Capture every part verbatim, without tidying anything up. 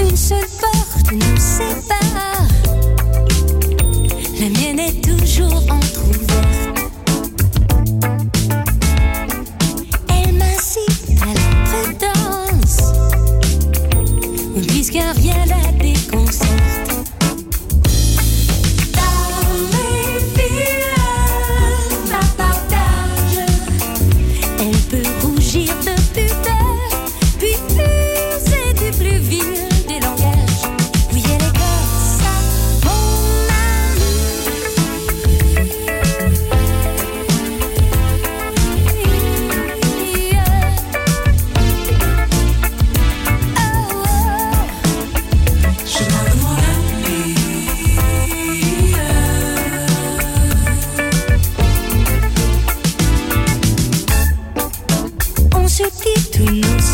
Une seule porte nous sépare. La mienne est toujours entrouverte. Car rien la déconcerte.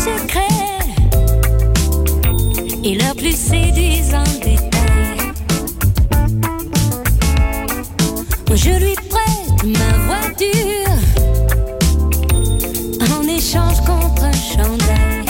secrets et leurs plus séduisants détails. Je lui prête ma voiture en échange contre un chandail.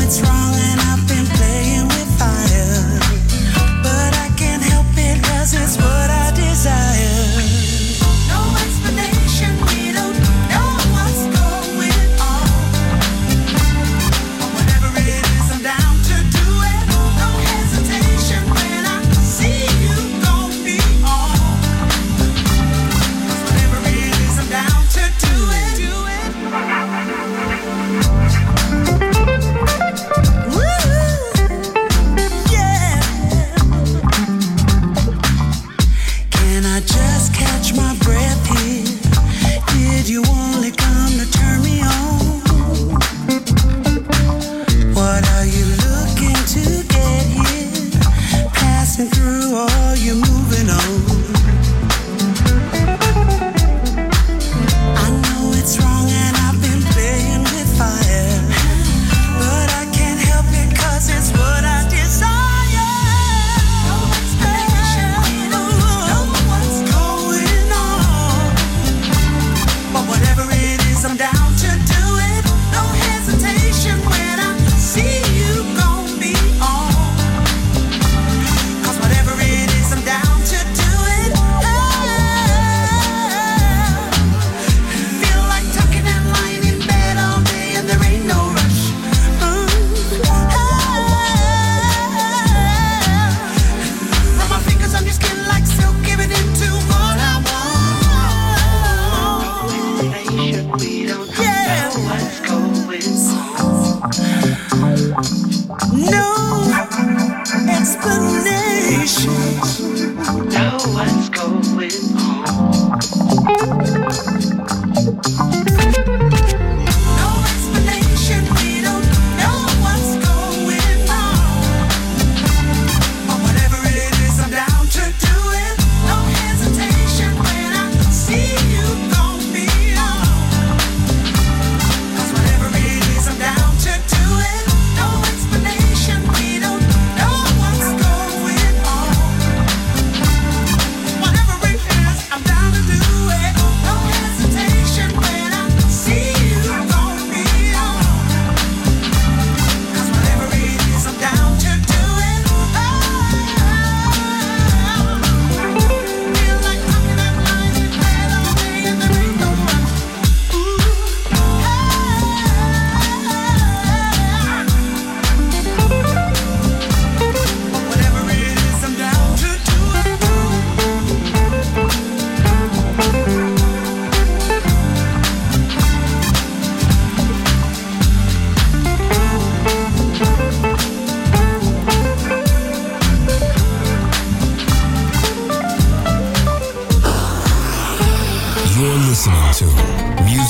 It's wrong and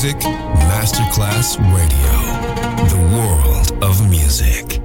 Music Masterclass Radio, the world of music.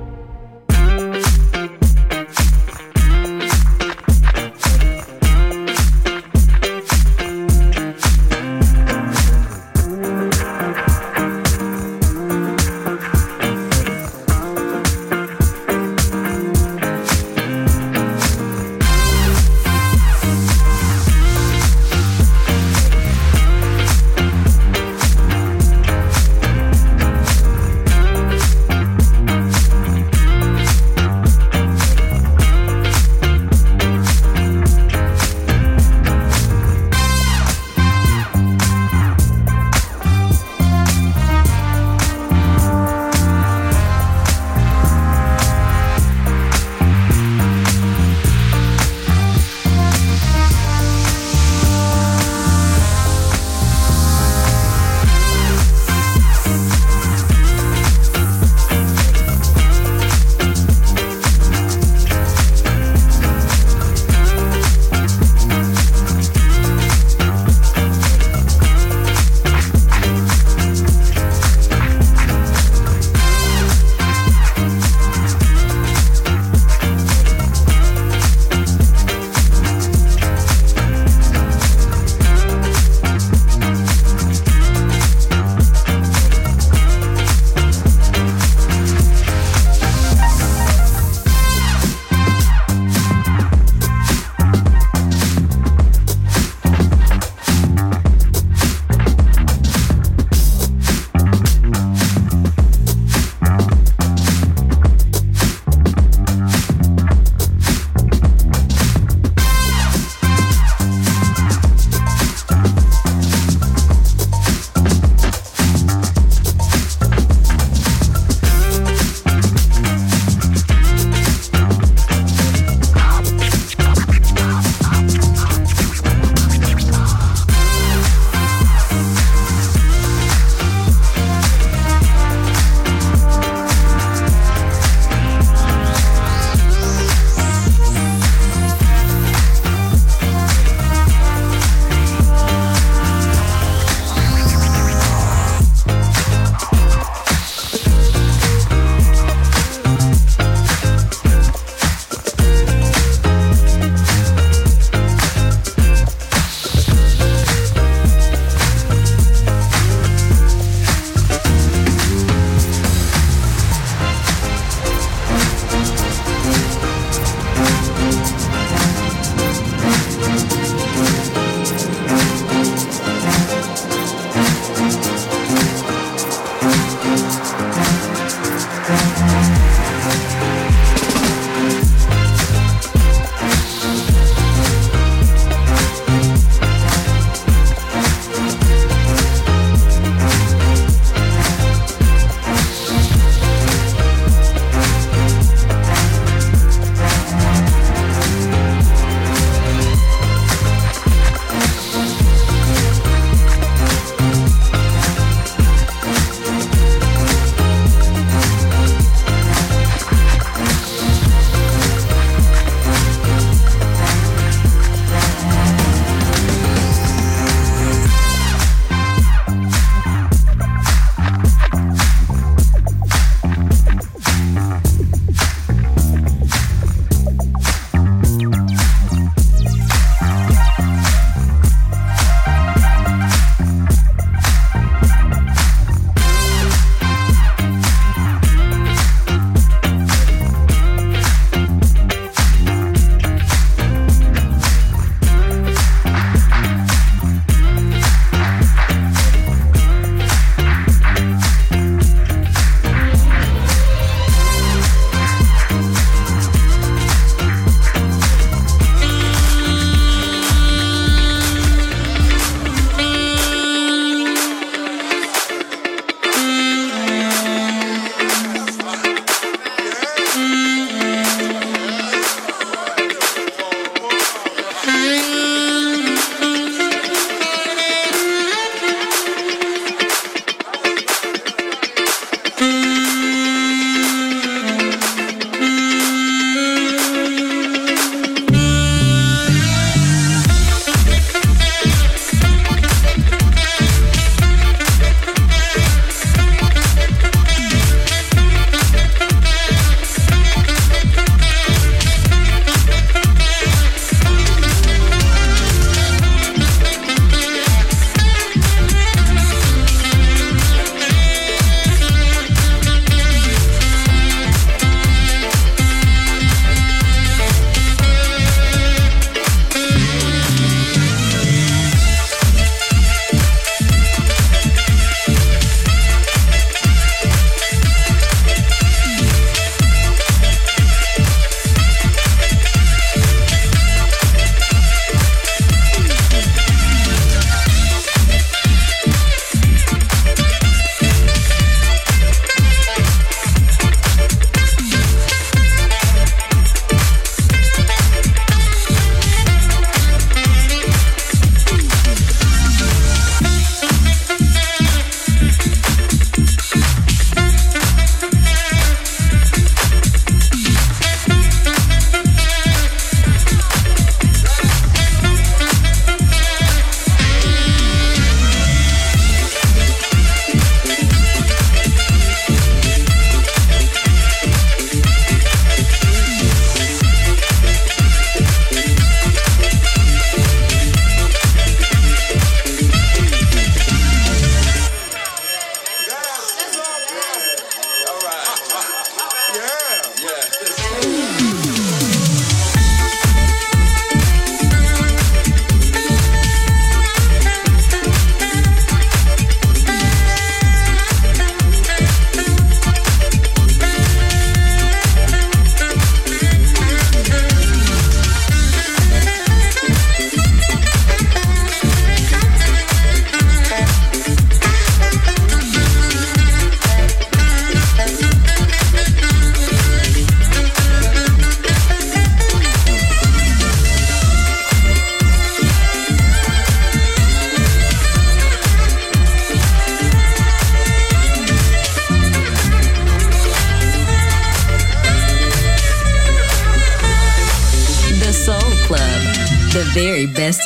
very best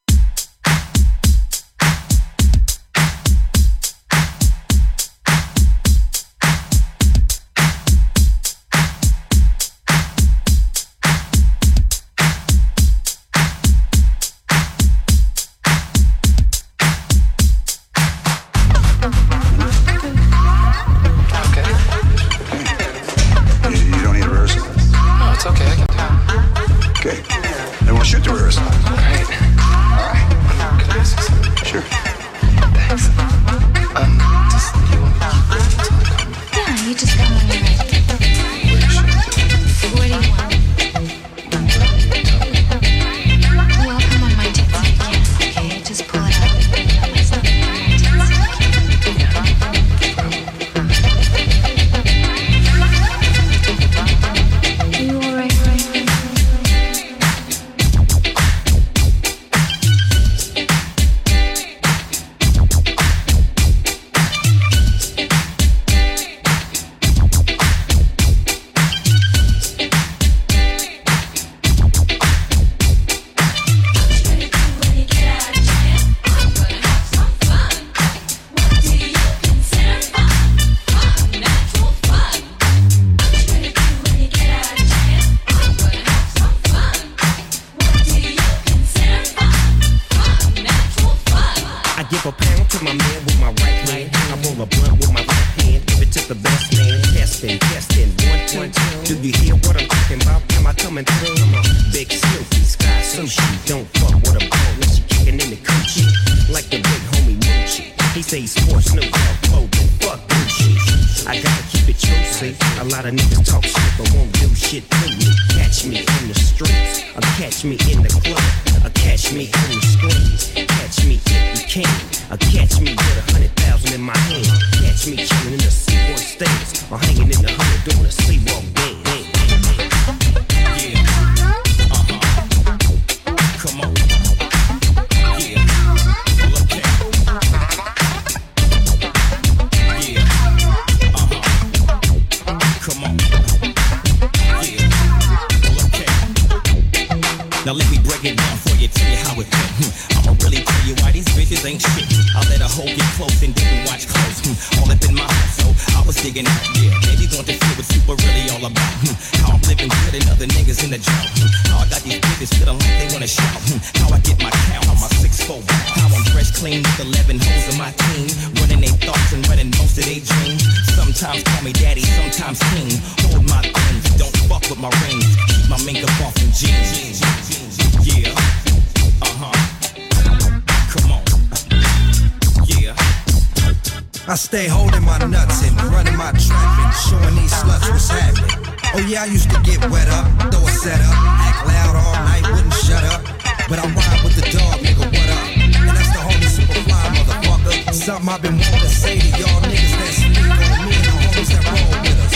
I stay holding my nuts and running my traffic, showing these sluts what's happening. Oh yeah, I used to get wet up, throw a set up, act loud all night, wouldn't shut up. But I ride with the dog, nigga, what up? And that's the homie Superfly, motherfucker. Something I've been wanting to say to y'all niggas that speak on me and the homies that roll with us.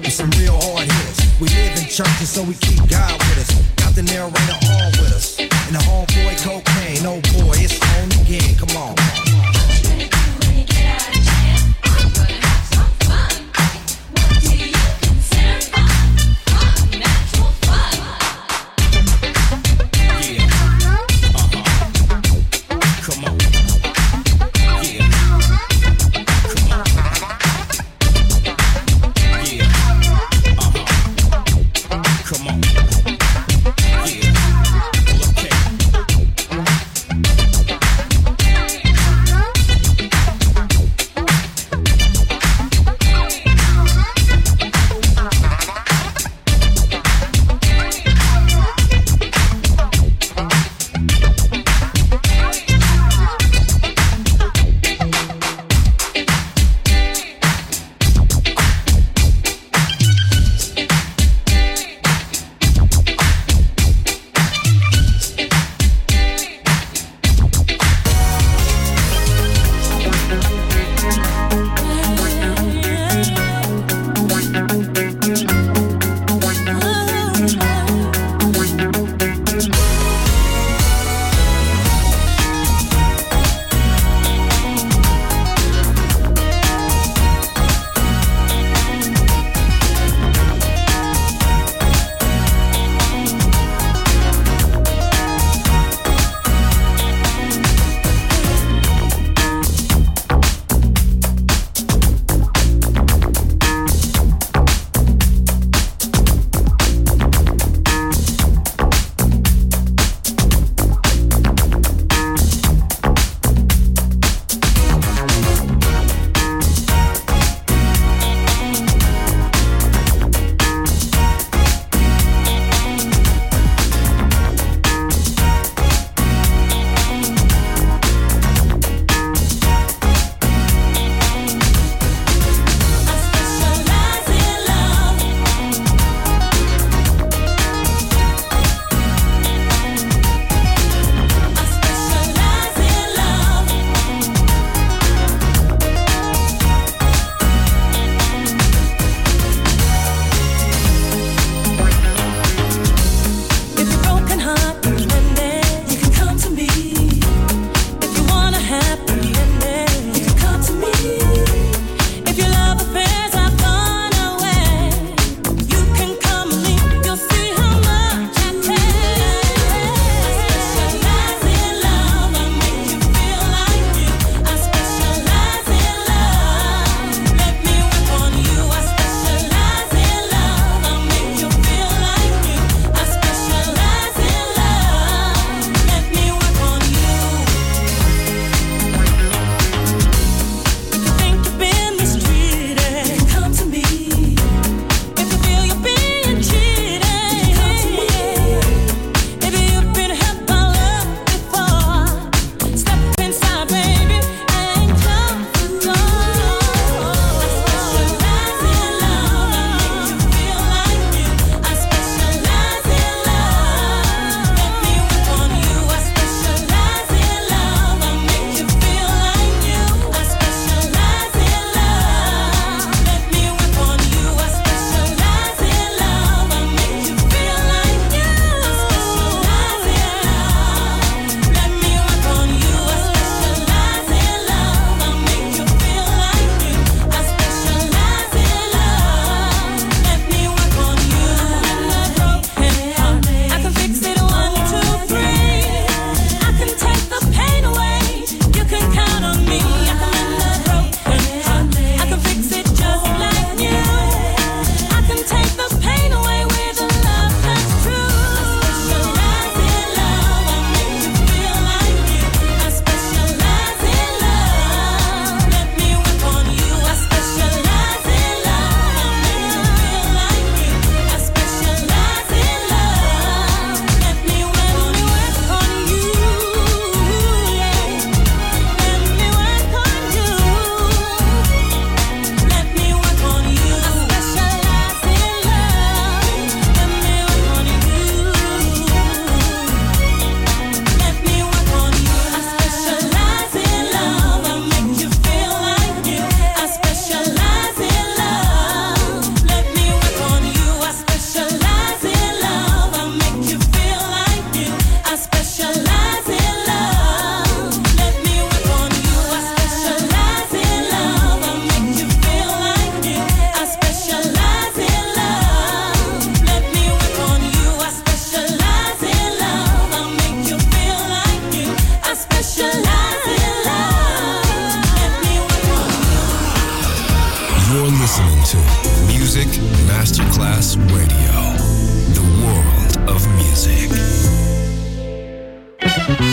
There's some real hard hitters. We live in churches, so we keep God with us. Got the narrator all with us. And the homeboy cocaine, oh boy, it's on again, come on. to Music Masterclass Radio, the world of music. Think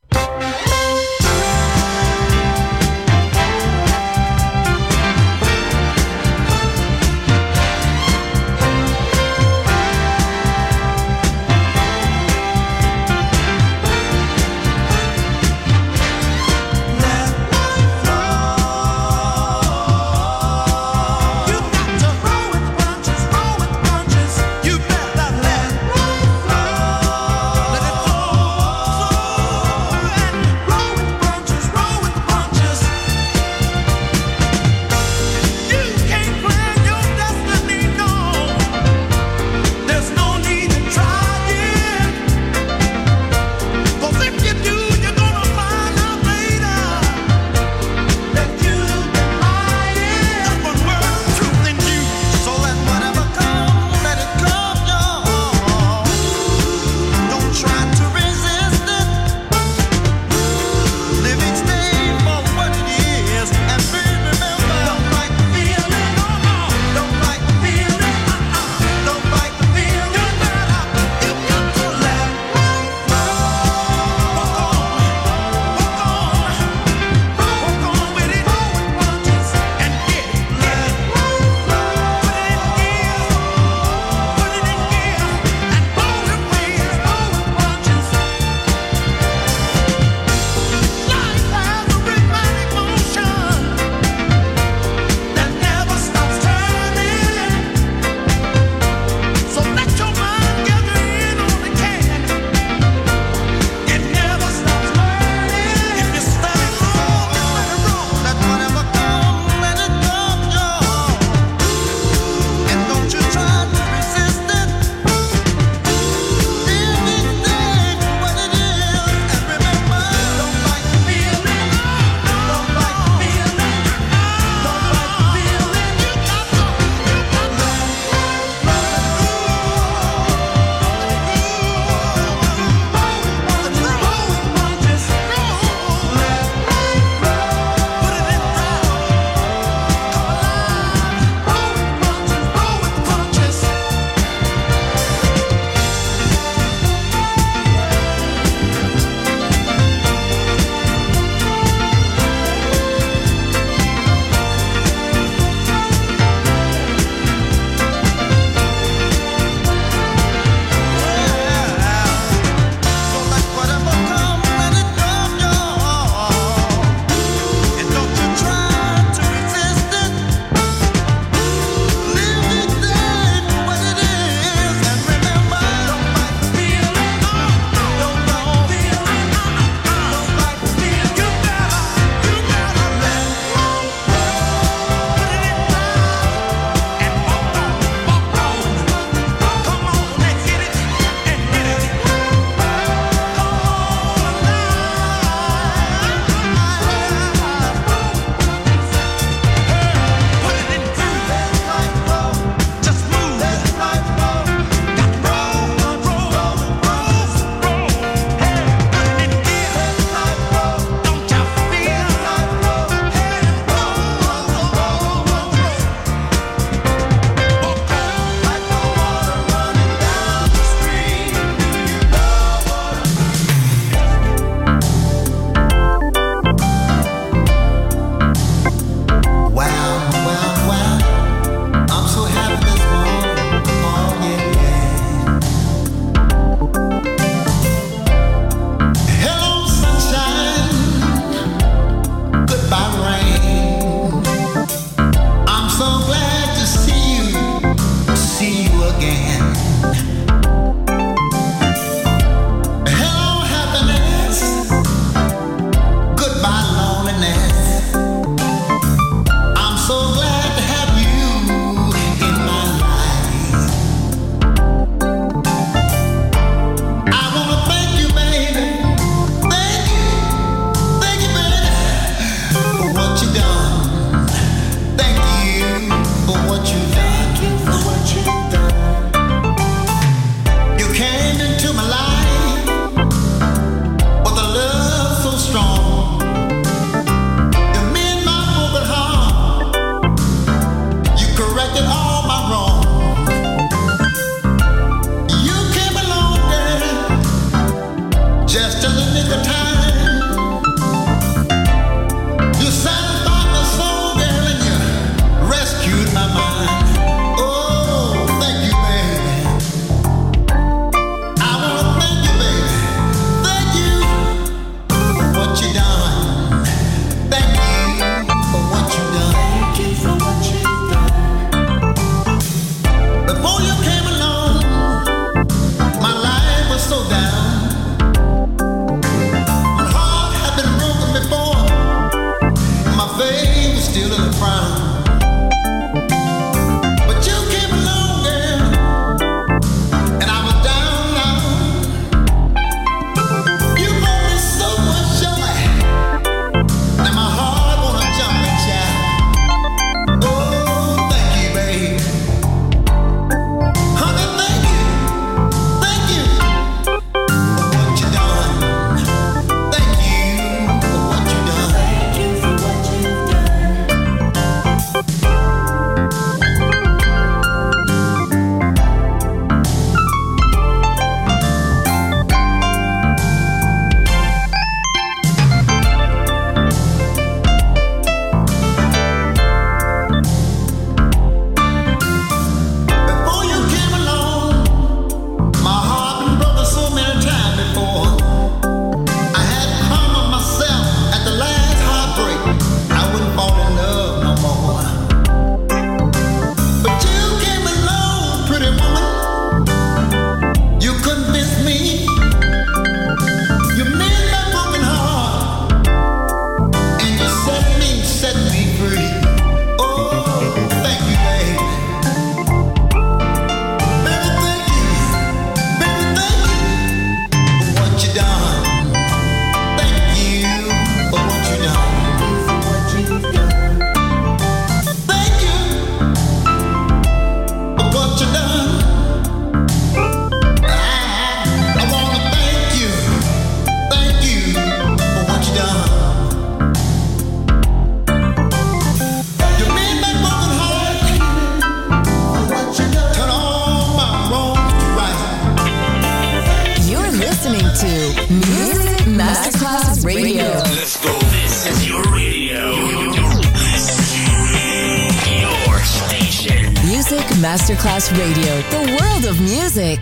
Music Masterclass Radio. Let's go. This is your radio. This is your station. Music Masterclass Radio. The world of music.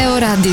È ora di